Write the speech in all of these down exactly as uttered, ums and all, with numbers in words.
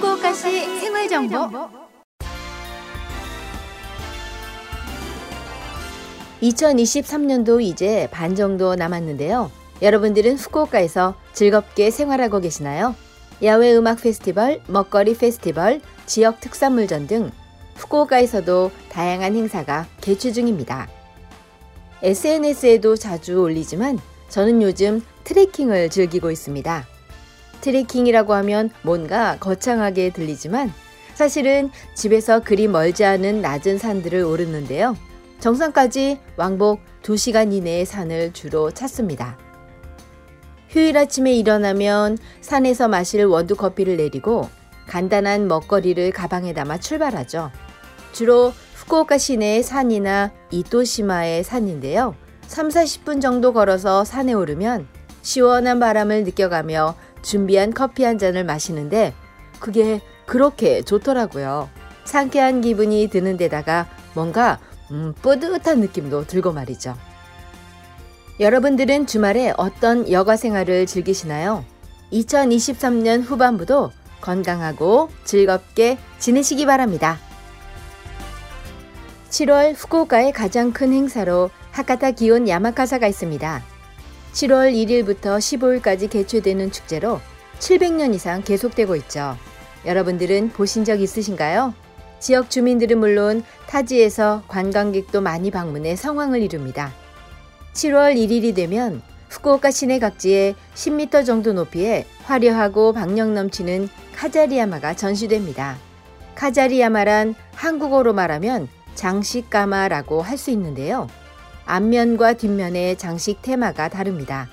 후쿠오카시 생활정보. 이천이십삼 년도 이제 반 정도 남았는데요. 여러분들은 후쿠오카에서 즐겁게 생활하고 계시나요? 야외 음악 페스티벌, 먹거리 페스티벌, 지역 특산물전 등 후쿠오카에서도 다양한 행사가 개최 중입니다. 에스엔에스에도 자주 올리지만 저는 요즘 트레킹을 즐기고 있습니다. 트레킹이라고 하면 뭔가 거창하게 들리지만 사실은 집에서 그리 멀지 않은 낮은 산들을 오르는데요. 정상까지 왕복 두 시간 이내의 산을 주로 찾습니다. 휴일 아침에 일어나면 산에서 마실 원두 커피를 내리고 간단한 먹거리를 가방에 담아 출발하죠. 주로 후쿠오카 시내의 산이나 이토시마의 산인데요. 삼사십 분 정도 걸어서 산에 오르면 시원한 바람을 느껴가며 준비한 커피 한 잔을 마시는데 그게 그렇게 좋더라고요. 상쾌한 기분이 드는 데다가 뭔가 음, 뿌듯한 느낌도 들고 말이죠. 여러분들은 주말에 어떤 여가 생활을 즐기시나요? 이천이십삼 년 후반부도 건강하고 즐겁게 지내시기 바랍니다. 칠월 후쿠오카의 가장 큰 행사로 하카타 기온 야마카사가 있습니다. 칠월 일일부터 십오일까지 개최되는 축제로 칠백 년 이상 계속되고 있죠. 여러분들은 보신 적 있으신가요? 지역 주민들은 물론 타지에서 관광객도 많이 방문해 성황을 이룹니다. 칠월 일일이 되면 후쿠오카 시내 각지에 십 미터 정도 높이의 화려하고 박력 넘치는 카자리야마가 전시됩니다. 카자리야마란 한국어로 말하면 장식가마라고 할 수 있는데요. 앞면과 뒷면의 장식 테마가 다릅니다.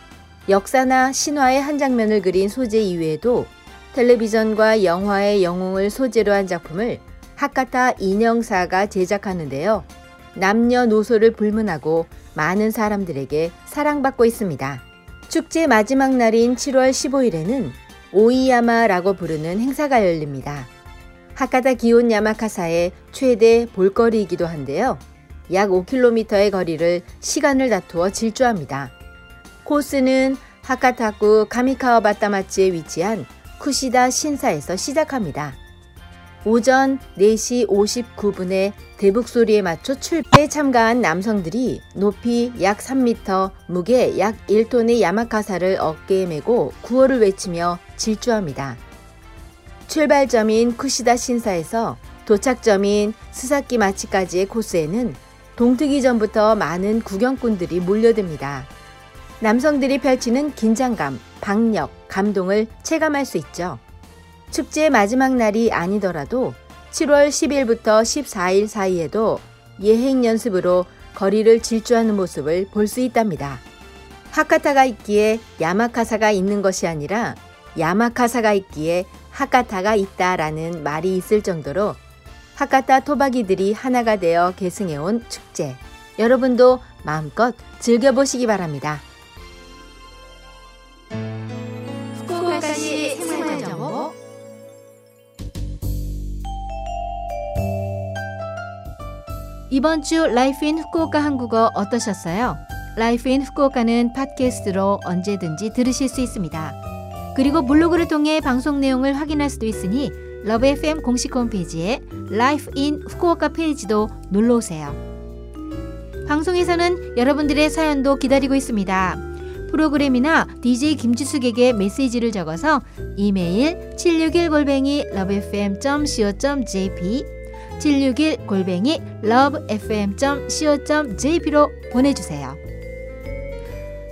역사나 신화의 한 장면을 그린 소재 이외에도 텔레비전과 영화의 영웅을 소재로 한 작품을 하카타 인형사가 제작하는데요. 남녀노소를 불문하고 많은 사람들에게 사랑받고 있습니다. 축제 마지막 날인 칠월 십오일에는 오이야마라고 부르는 행사가 열립니다. 하카타 기온 야마카사의 최대 볼거리이기도 한데요. 약 오 킬로미터의 거리를 시간을 다투어 질주합니다. 코스는 하카타구 가미카와바타마치에 위치한 쿠시다 신사에서 시작합니다. 오전 네 시 오십구 분에 대북소리에 맞춰 출발에 참가한 남성들이 높이 약 삼 미터, 무게 약 일 톤의 야마카사를 어깨에 메고 구호를 외치며 질주합니다. 출발점인 쿠시다 신사에서 도착점인 스사키마치까지의 코스에는 동트기 전부터 많은 구경꾼들이 몰려듭니다. 남성들이 펼치는 긴장감, 박력, 감동을 체감할 수 있죠. 축제의 마지막 날이 아니더라도 칠월 십일부터 십사일 사이에도 예행 연습으로 거리를 질주하는 모습을 볼 수 있답니다. 하카타가 있기에 야마카사가 있는 것이 아니라 야마카사가 있기에 하카타가 있다라는 말이 있을 정도로 하카타 토박이들이 하나가 되어 계승해온 축제. 여러분도 마음껏 즐겨보시기 바랍니다. 후쿠오카시 생활정보. 이번 주 라이프 인 후쿠오카 한국어 어떠셨어요? 라이프 인 후쿠오카는 팟캐스트로 언제든지 들으실 수 있습니다. 그리고 블로그를 통해 방송 내용을 확인할 수도 있으니 러브 에프엠 공식 홈페이지에 Life in 후쿠오카 페이지도 놀러오세요. 방송에서는 여러분들의 사연도 기다리고 있습니다. 프로그램이나 디제이 김지숙에게 메시지를 적어서 이메일 칠육일 골뱅이 러브에프엠 점 씨오 점 제이피 칠육일 골뱅이 러브에프엠 점 씨오 점 제이피로 보내주세요.